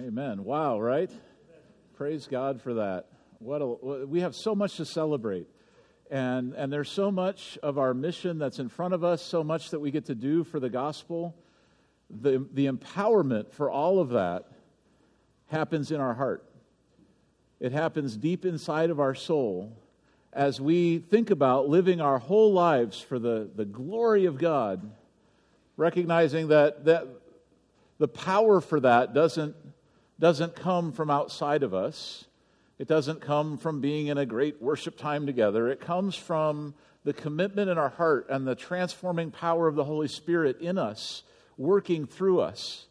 Amen. Wow, right? Praise God for that. We have so much to celebrate. And there's so much of our mission that's in front of us, so much that we get to do for the gospel. The empowerment for all of that happens in our heart. It happens deep inside of our soul as we think about living our whole lives for the glory of God, recognizing that the power for that doesn't come from outside of us. It doesn't come from being in a great worship time together. It comes from the commitment in our heart and the transforming power of the Holy Spirit in us, working through us.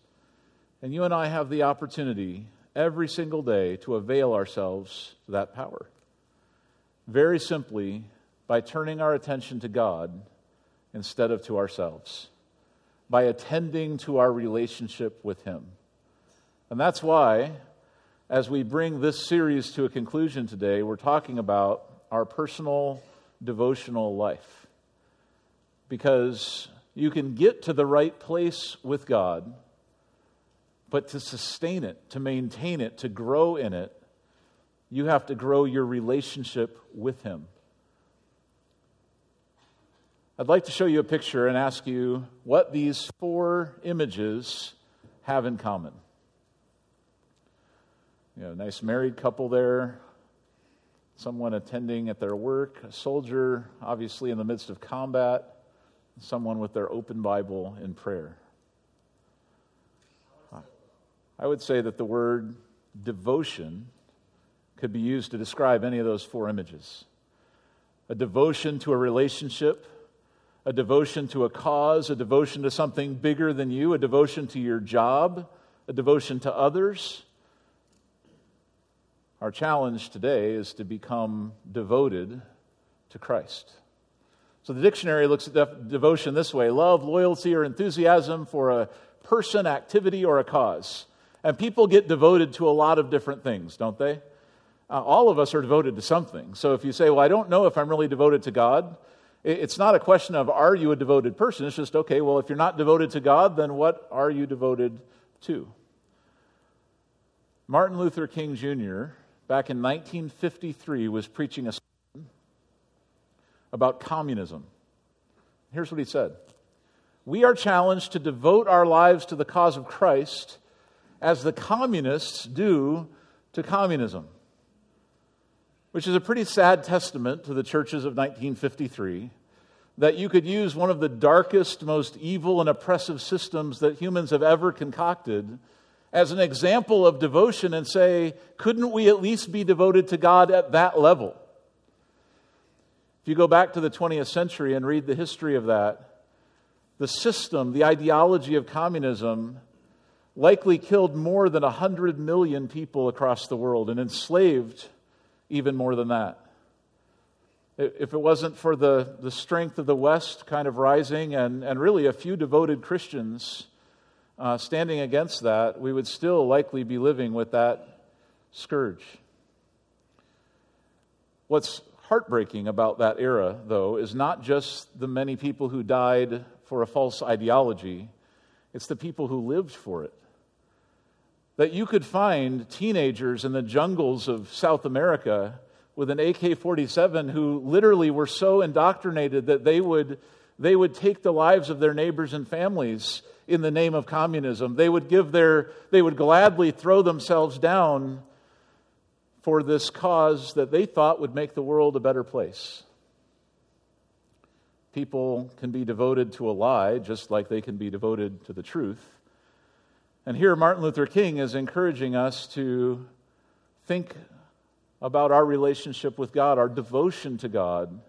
And you and I have the opportunity every single day to avail ourselves to that power. Very simply, by turning our attention to God instead of to ourselves, by attending to our relationship with Him. And that's why, as we bring this series to a conclusion today, we're talking about our personal devotional life. Because you can get to the right place with God, but to sustain it, to maintain it, to grow in it, you have to grow your relationship with Him. I'd like to show you a picture and ask you what these four images have in common. You know, nice married couple there, someone attending at their work, a soldier obviously in the midst of combat, someone with their open Bible in prayer. I would say that the word devotion could be used to describe any of those four images. A devotion to a relationship, a devotion to a cause, a devotion to something bigger than you, a devotion to your job, a devotion to others. Our challenge today is to become devoted to Christ. So the dictionary looks at devotion this way: love, loyalty, or enthusiasm for a person, activity, or a cause. And people get devoted to a lot of different things, don't they? All of us are devoted to something. So if you say, well, I don't know if I'm really devoted to God, it's not a question of are you a devoted person. It's just, okay, well, if you're not devoted to God, then what are you devoted to? Martin Luther King Jr., back in 1953, was preaching a about communism. Here's what he said: "We are challenged to devote our lives to the cause of Christ as the communists do to communism," which is a pretty sad testament to the churches of 1953, that you could use one of the darkest, most evil and oppressive systems that humans have ever concocted as an example of devotion and say, couldn't we at least be devoted to God at that level? If you go back to the 20th century and read the history of that, the system, the ideology of communism likely killed more than 100 million people across the world and enslaved even more than that. If it wasn't for the strength of the West kind of rising and really a few devoted Christians standing against that, we would still likely be living with that scourge. What's heartbreaking about that era, though, is not just the many people who died for a false ideology, it's the people who lived for it. That you could find teenagers in the jungles of South America with an AK-47 who literally were so indoctrinated that they would take the lives of their neighbors and families in the name of communism. They would gladly throw themselves down for this cause that they thought would make the world a better place. People can be devoted to a lie just like they can be devoted to the truth. And here Martin Luther King is encouraging us to think about our relationship with God, our devotion to God,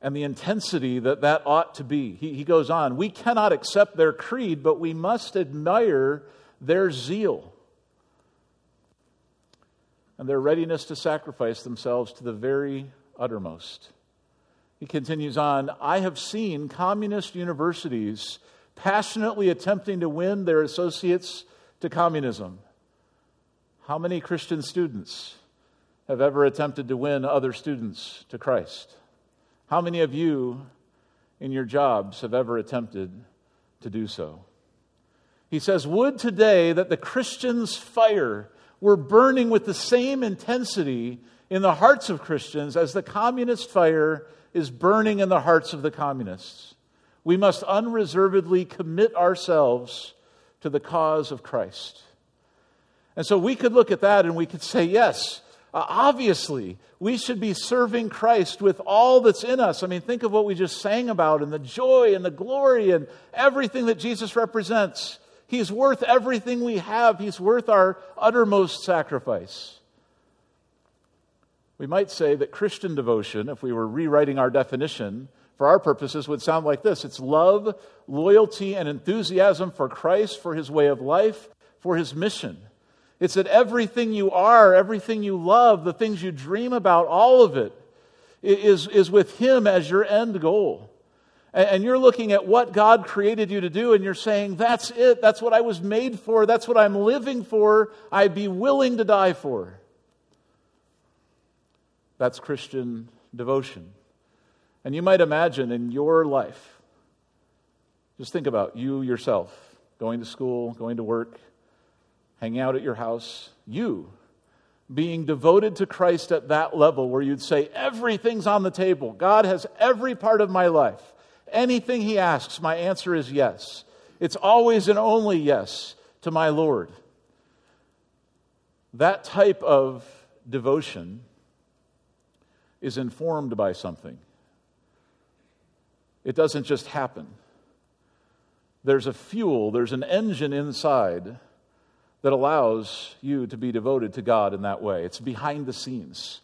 and the intensity that ought to be. He goes on, we cannot accept their creed, but we must admire their zeal and their readiness to sacrifice themselves to the very uttermost. He continues on, I have seen communist universities passionately attempting to win their associates to communism. How many Christian students have ever attempted to win other students to Christ? How many of you in your jobs have ever attempted to do so? He says, would today that the Christians' fire were burning with the same intensity in the hearts of Christians as the communist fire is burning in the hearts of the communists. We must unreservedly commit ourselves to the cause of Christ. And so we could look at that and we could say, yes, obviously, we should be serving Christ with all that's in us. I mean, think of what we just sang about and the joy and the glory and everything that Jesus represents. He's worth everything we have. He's worth our uttermost sacrifice. We might say that Christian devotion, if we were rewriting our definition for our purposes, would sound like this. It's love, loyalty, and enthusiasm for Christ, for his way of life, for his mission. It's that everything you are, everything you love, the things you dream about, all of it is with him as your end goal. And you're looking at what God created you to do, and you're saying, that's it. That's what I was made for. That's what I'm living for. I'd be willing to die for. That's Christian devotion. And you might imagine in your life, just think about you yourself, going to school, going to work, hanging out at your house, you being devoted to Christ at that level where you'd say, everything's on the table. God has every part of my life. Anything he asks, my answer is yes. It's always and only yes to my Lord. That type of devotion is informed by something. It doesn't just happen. There's a fuel, there's an engine inside that allows you to be devoted to God in that way. It's behind the scenes.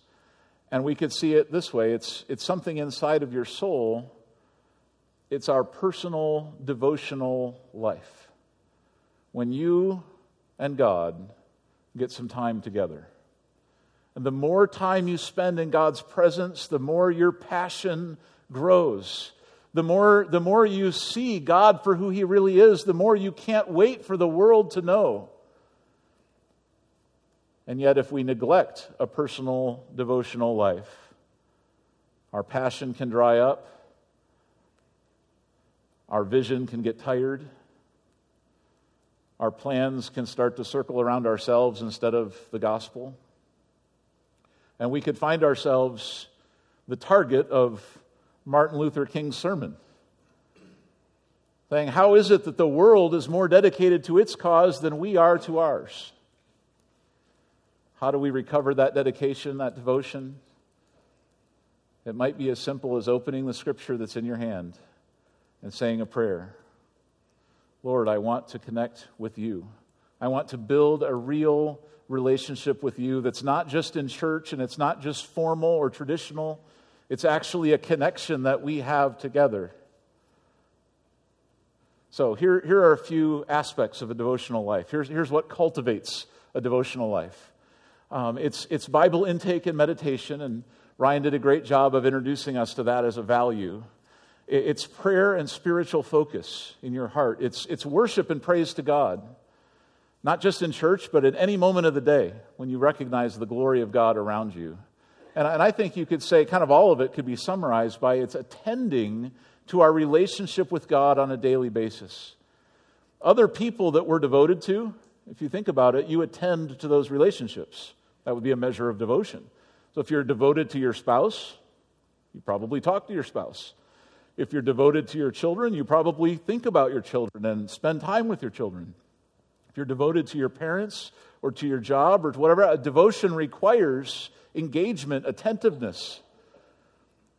And we could see it this way. It's something inside of your soul. It's our personal devotional life. When you and God get some time together. And the more time you spend in God's presence, the more your passion grows. The more you see God for who he really is, the more you can't wait for the world to know. And yet, if we neglect a personal devotional life, our passion can dry up, our vision can get tired, our plans can start to circle around ourselves instead of the gospel, and we could find ourselves the target of Martin Luther King's sermon, saying, how is it that the world is more dedicated to its cause than we are to ours? How do we recover that dedication, that devotion? It might be as simple as opening the scripture that's in your hand and saying a prayer. Lord, I want to connect with you. I want to build a real relationship with you that's not just in church and it's not just formal or traditional. It's actually a connection that we have together. So here are a few aspects of a devotional life. Here's what cultivates a devotional life. It's Bible intake and meditation, and Ryan did a great job of introducing us to that as a value. It's prayer and spiritual focus in your heart. It's worship and praise to God, not just in church, but at any moment of the day when you recognize the glory of God around you. And I think you could say kind of all of it could be summarized by it's attending to our relationship with God on a daily basis. Other people that we're devoted to, if you think about it, you attend to those relationships. That would be a measure of devotion. So if you're devoted to your spouse, you probably talk to your spouse. If you're devoted to your children, you probably think about your children and spend time with your children. If you're devoted to your parents or to your job or to whatever, a devotion requires engagement, attentiveness.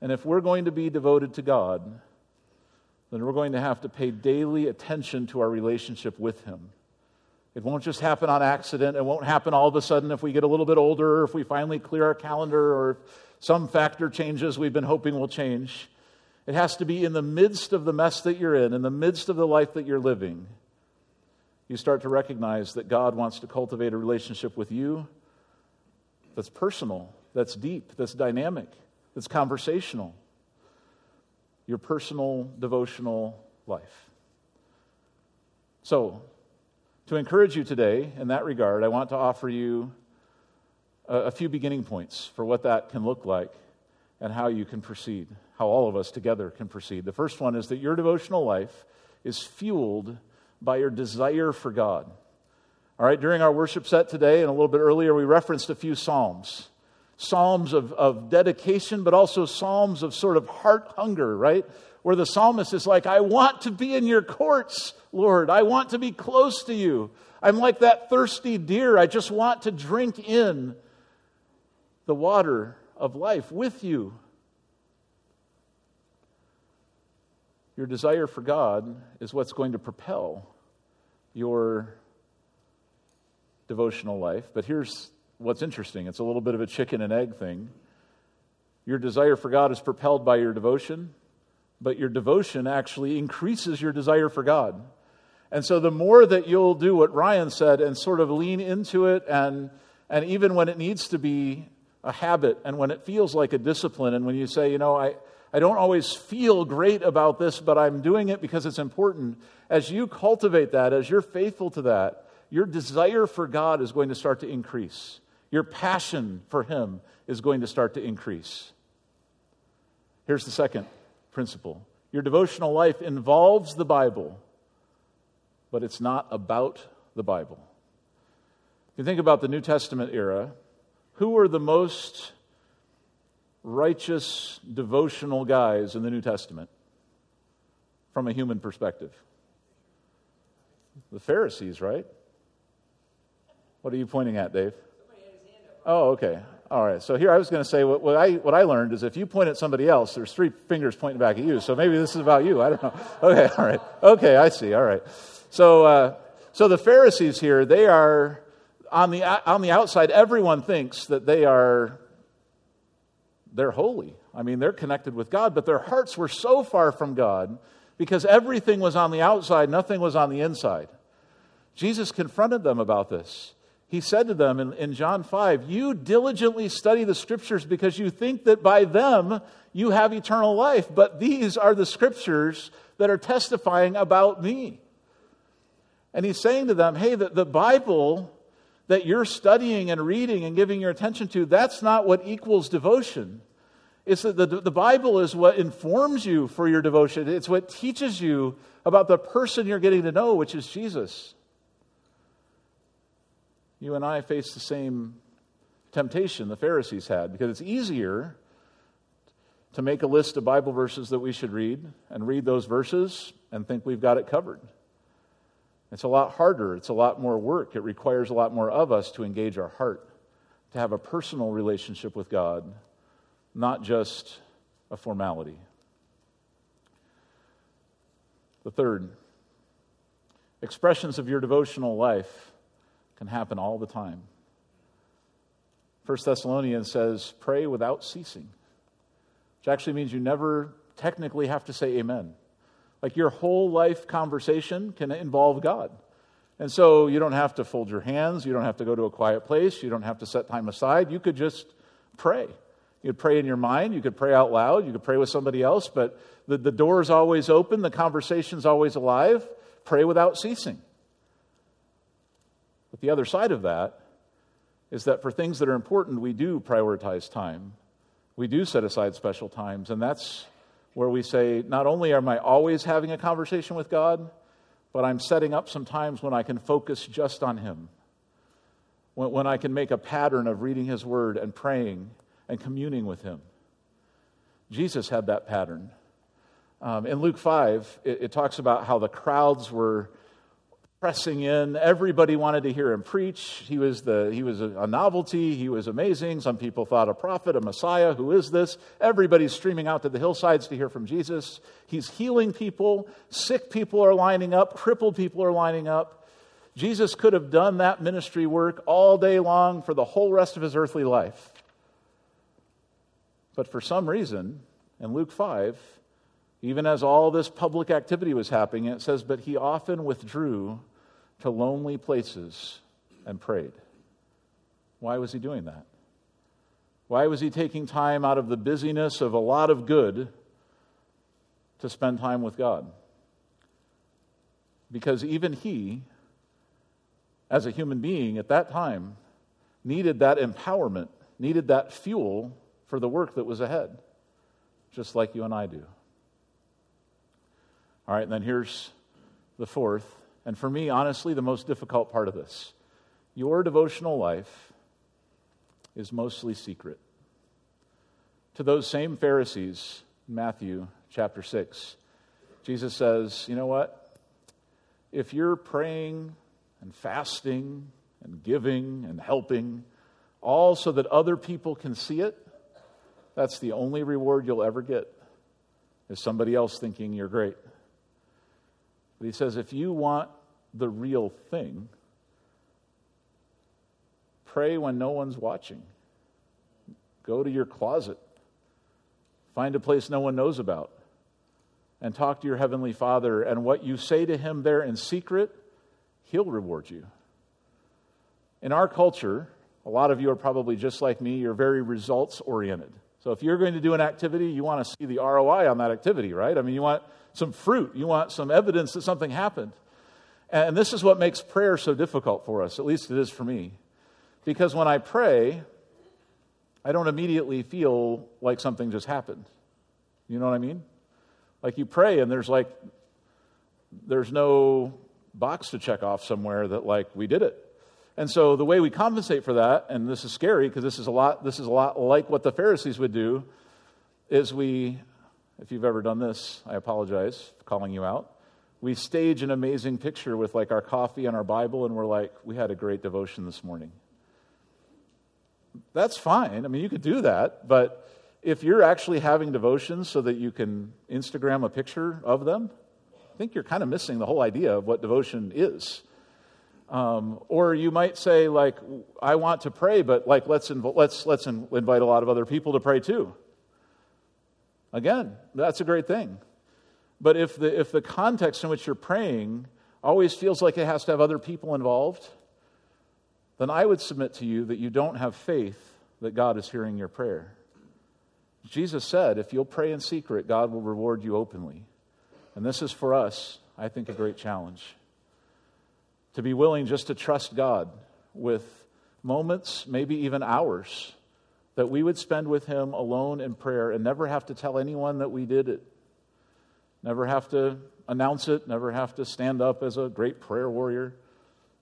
And if we're going to be devoted to God, then we're going to have to pay daily attention to our relationship with him. It won't just happen on accident. It won't happen all of a sudden if we get a little bit older, or if we finally clear our calendar, or if some factor changes we've been hoping will change. It has to be in the midst of the mess that you're in the midst of the life that you're living. You start to recognize that God wants to cultivate a relationship with you that's personal, that's deep, that's dynamic, that's conversational. Your personal devotional life. So, to encourage you today in that regard, I want to offer you a few beginning points for what that can look like and how you can proceed, how all of us together can proceed. The first one is that your devotional life is fueled by your desire for God. All right, during our worship set today and a little bit earlier, we referenced a few psalms. Psalms of dedication, but also psalms of sort of heart hunger, right? Where the psalmist is like, I want to be in your courts, Lord. I want to be close to you. I'm like that thirsty deer. I just want to drink in the water of life with you. Your desire for God is what's going to propel your devotional life. But here's what's interesting. It's a little bit of a chicken and egg thing. Your desire for God is propelled by your devotion, but your devotion actually increases your desire for God. And so the more that you'll do what Ryan said and sort of lean into it, and even when it needs to be a habit and when it feels like a discipline, and when you say, you know, I don't always feel great about this, but I'm doing it because it's important. As you cultivate that, as you're faithful to that, your desire for God is going to start to increase. Your passion for Him is going to start to increase. Here's the second principle. Your devotional life involves the Bible, but it's not about the Bible. If you think about the New Testament era, who were the most righteous devotional guys in the New Testament from a human perspective? The Pharisees, right? What are you pointing at, Dave? Oh, okay. All right. So here I was going to say what I learned is if you point at somebody else, there's three fingers pointing back at you. So maybe this is about you. I don't know. Okay. All right. Okay. I see. All right. So the Pharisees here, they are on the outside. Everyone thinks that they're holy. I mean, they're connected with God, but their hearts were so far from God because everything was on the outside, nothing was on the inside. Jesus confronted them about this. He said to them in John 5, you diligently study the Scriptures because you think that by them you have eternal life, but these are the Scriptures that are testifying about me. And he's saying to them, hey, the Bible that you're studying and reading and giving your attention to, that's not what equals devotion. It's that the Bible is what informs you for your devotion. It's what teaches you about the person you're getting to know, which is Jesus. You and I face the same temptation the Pharisees had, because it's easier to make a list of Bible verses that we should read and read those verses and think we've got it covered. It's a lot harder. It's a lot more work. It requires a lot more of us to engage our heart, to have a personal relationship with God, not just a formality. The third, expressions of your devotional life can happen all the time. 1 Thessalonians says, pray without ceasing, which actually means you never technically have to say amen. Like your whole life conversation can involve God. And so you don't have to fold your hands. You don't have to go to a quiet place. You don't have to set time aside. You could just pray. You could pray in your mind. You could pray out loud. You could pray with somebody else. But the door is always open. The conversation's always alive. Pray without ceasing. But the other side of that is that for things that are important, we do prioritize time. We do set aside special times. And that's where we say, not only am I always having a conversation with God, but I'm setting up some times when I can focus just on Him, when I can make a pattern of reading His Word and praying and communing with Him. Jesus had that pattern. In Luke 5, it talks about how the crowds were pressing in. Everybody wanted to hear Him preach. He was a novelty. He was amazing. Some people thought a prophet, a Messiah. Who is this? Everybody's streaming out to the hillsides to hear from Jesus. He's healing people. Sick people are lining up. Crippled people are lining up. Jesus could have done that ministry work all day long for the whole rest of His earthly life. But for some reason, in Luke 5, even as all this public activity was happening, it says, but He often withdrew to lonely places and prayed. Why was He doing that? Why was He taking time out of the busyness of a lot of good to spend time with God? Because even He, as a human being at that time, needed that empowerment, needed that fuel for the work that was ahead, just like you and I do. All right, and then here's the fourth and for me, honestly, the most difficult part of this. Your devotional life is mostly secret. To those same Pharisees, Matthew chapter 6, Jesus says, you know what? If you're praying and fasting and giving and helping, all so that other people can see it, that's the only reward you'll ever get, is somebody else thinking you're great. But he says, if you want the real thing, pray when no one's watching. Go to your closet. Find a place no one knows about and talk to your Heavenly Father. And what you say to Him there in secret, He'll reward you. In our culture, a lot of you are probably just like me. You're very results-oriented. So if you're going to do an activity, you want to see the ROI on that activity, right? I mean, you want some fruit. You want some evidence that something happened. And this is what makes prayer so difficult for us, at least it is for me. Because when I pray, I don't immediately feel like something just happened. You know what I mean? Like you pray and there's no box to check off somewhere that we did it. And so the way we compensate for that, and this is scary because this is a lot like what the Pharisees would do, is if you've ever done this, I apologize for calling you out. We stage an amazing picture with our coffee and our Bible, and we're like, we had a great devotion this morning. That's fine. I mean, you could do that, but if you're actually having devotions so that you can Instagram a picture of them, I think you're kind of missing the whole idea of what devotion is. Or you might say, I want to pray, but let's invite a lot of other people to pray too. Again, that's a great thing. But if the context in which you're praying always feels like it has to have other people involved, then I would submit to you that you don't have faith that God is hearing your prayer. Jesus said, if you'll pray in secret, God will reward you openly. And this is for us, I think, a great challenge. To be willing just to trust God with moments, maybe even hours, that we would spend with Him alone in prayer and never have to tell anyone that we did it. Never have to announce it, never have to stand up as a great prayer warrior,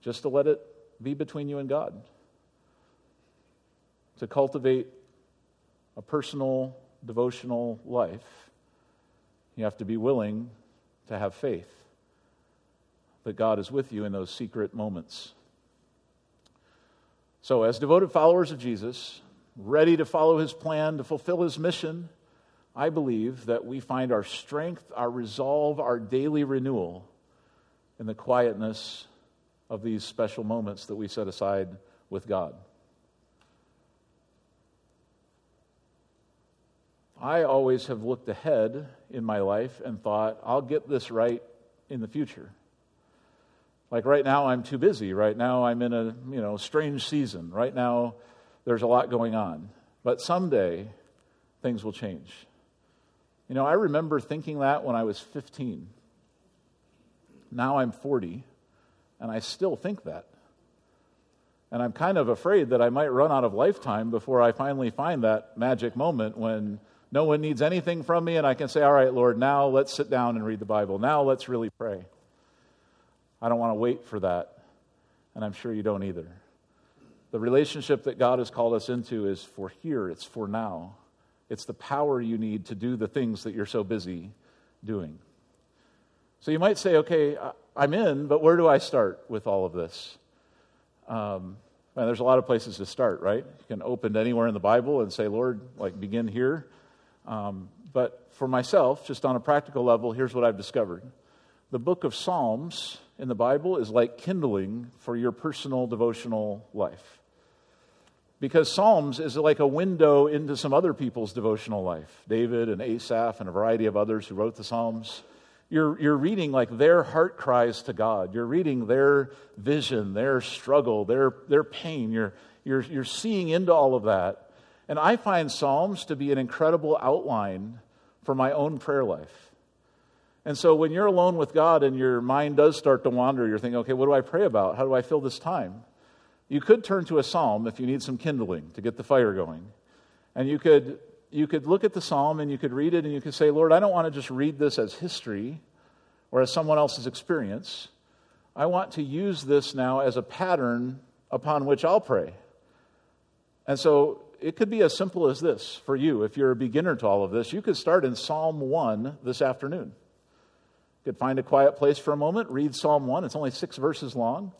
just to let it be between you and God. To cultivate a personal, devotional life, you have to be willing to have faith that God is with you in those secret moments. So, as devoted followers of Jesus, ready to follow His plan, to fulfill His mission, I believe that we find our strength, our resolve, our daily renewal in the quietness of these special moments that we set aside with God. I always have looked ahead in my life and thought, I'll get this right in the future. Right now, I'm too busy. Right now, I'm in a strange season. Right now, there's a lot going on. But someday, things will change. I remember thinking that when I was 15. Now I'm 40. And I still think that. And I'm kind of afraid that I might run out of lifetime before I finally find that magic moment when no one needs anything from me and I can say, all right, Lord, now let's sit down and read the Bible. Now let's really pray. I don't want to wait for that. And I'm sure you don't either. The relationship that God has called us into is for here. It's for now. It's the power you need to do the things that you're so busy doing. So you might say, okay, I'm in, but where do I start with all of this? There's a lot of places to start, right? You can open to anywhere in the Bible and say, Lord, begin here. But for myself, just on a practical level, here's what I've discovered. The book of Psalms in the Bible is like kindling for your personal devotional life. Because Psalms is like a window into some other people's devotional life. David and Asaph and a variety of others who wrote the Psalms. You're reading their heart cries to God. You're reading their vision, their struggle, their pain. You're seeing into all of that. And I find Psalms to be an incredible outline for my own prayer life. And so when you're alone with God and your mind does start to wander, you're thinking, okay, what do I pray about? How do I fill this time? You could turn to a psalm if you need some kindling to get the fire going. And you could look at the psalm and you could read it and you could say, Lord, I don't want to just read this as history or as someone else's experience. I want to use this now as a pattern upon which I'll pray. And so it could be as simple as this for you. If you're a beginner to all of this, you could start in Psalm 1 this afternoon. You could find a quiet place for a moment, read Psalm 1. It's only 6 verses long.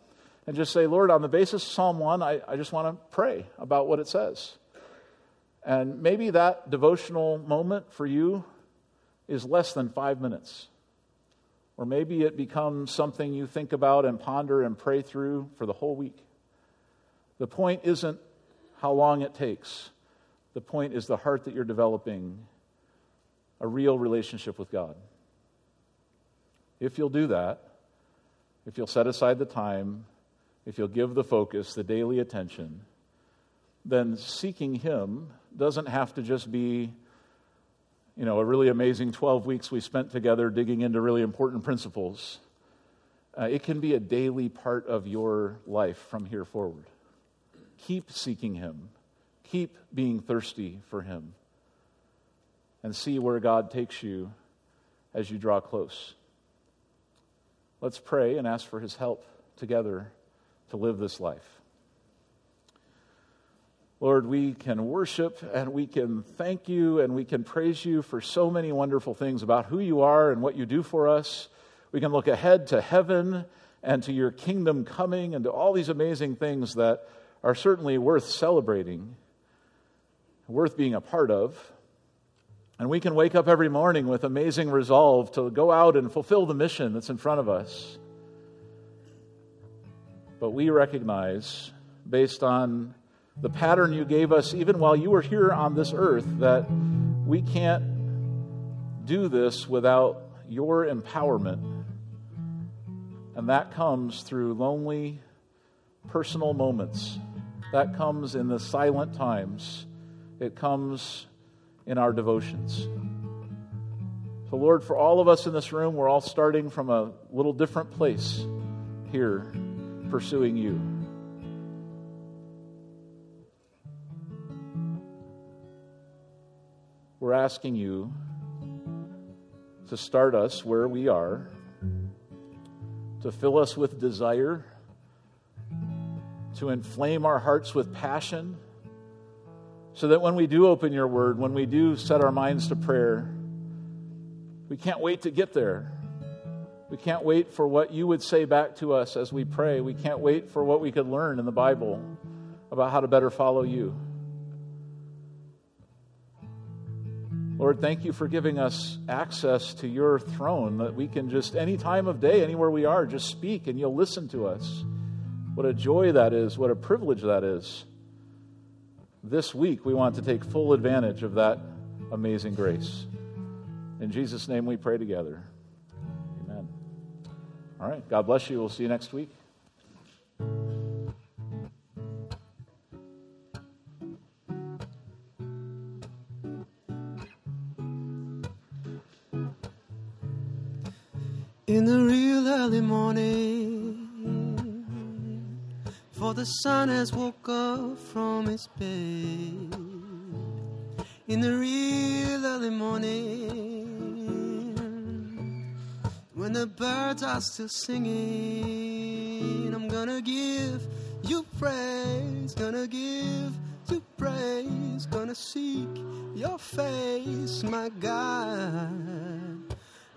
And just say, Lord, on the basis of Psalm 1, I just want to pray about what it says. And maybe that devotional moment for you is less than 5 minutes. Or maybe it becomes something you think about and ponder and pray through for the whole week. The point isn't how long it takes. The point is the heart that you're developing, a real relationship with God. If you'll do that, if you'll set aside the time, if you'll give the focus, the daily attention, then seeking Him doesn't have to just be, you know, a really amazing 12 weeks we spent together digging into really important principles. It can be a daily part of your life from here forward. Keep seeking Him. Keep being thirsty for Him. And see where God takes you as you draw close. Let's pray and ask for His help together to live this life. Lord, we can worship and we can thank You and we can praise You for so many wonderful things about who You are and what You do for us. We can look ahead to heaven and to Your kingdom coming and to all these amazing things that are certainly worth celebrating, worth being a part of. And we can wake up every morning with amazing resolve to go out and fulfill the mission that's in front of us. But we recognize, based on the pattern You gave us even while You were here on this earth, that we can't do this without Your empowerment. And that comes through lonely, personal moments. That comes in the silent times. It comes in our devotions. So Lord, for all of us in this room, we're all starting from a little different place here, pursuing You. We're asking You to start us where we are, to fill us with desire, to inflame our hearts with passion, so that when we do open Your word, when we do set our minds to prayer, we can't wait to get there. We can't wait for what You would say back to us as we pray. We can't wait for what we could learn in the Bible about how to better follow You. Lord, thank You for giving us access to Your throne, that we can just any time of day, anywhere we are, just speak and You'll listen to us. What a joy that is. What a privilege that is. This week, we want to take full advantage of that amazing grace. In Jesus' name we pray together. Amen. All right. God bless you. We'll see you next week. In the real early morning, for the sun has woke up from its bed. In the real early morning, when the birds are still singing, I'm gonna give You praise, gonna give You praise, gonna seek Your face, my God.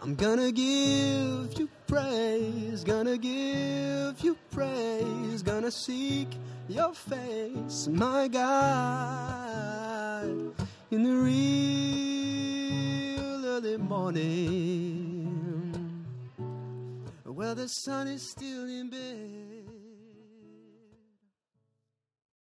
I'm gonna give You praise, gonna give You praise, gonna seek Your face, my God. In the real early morning, while the sun is still in bed.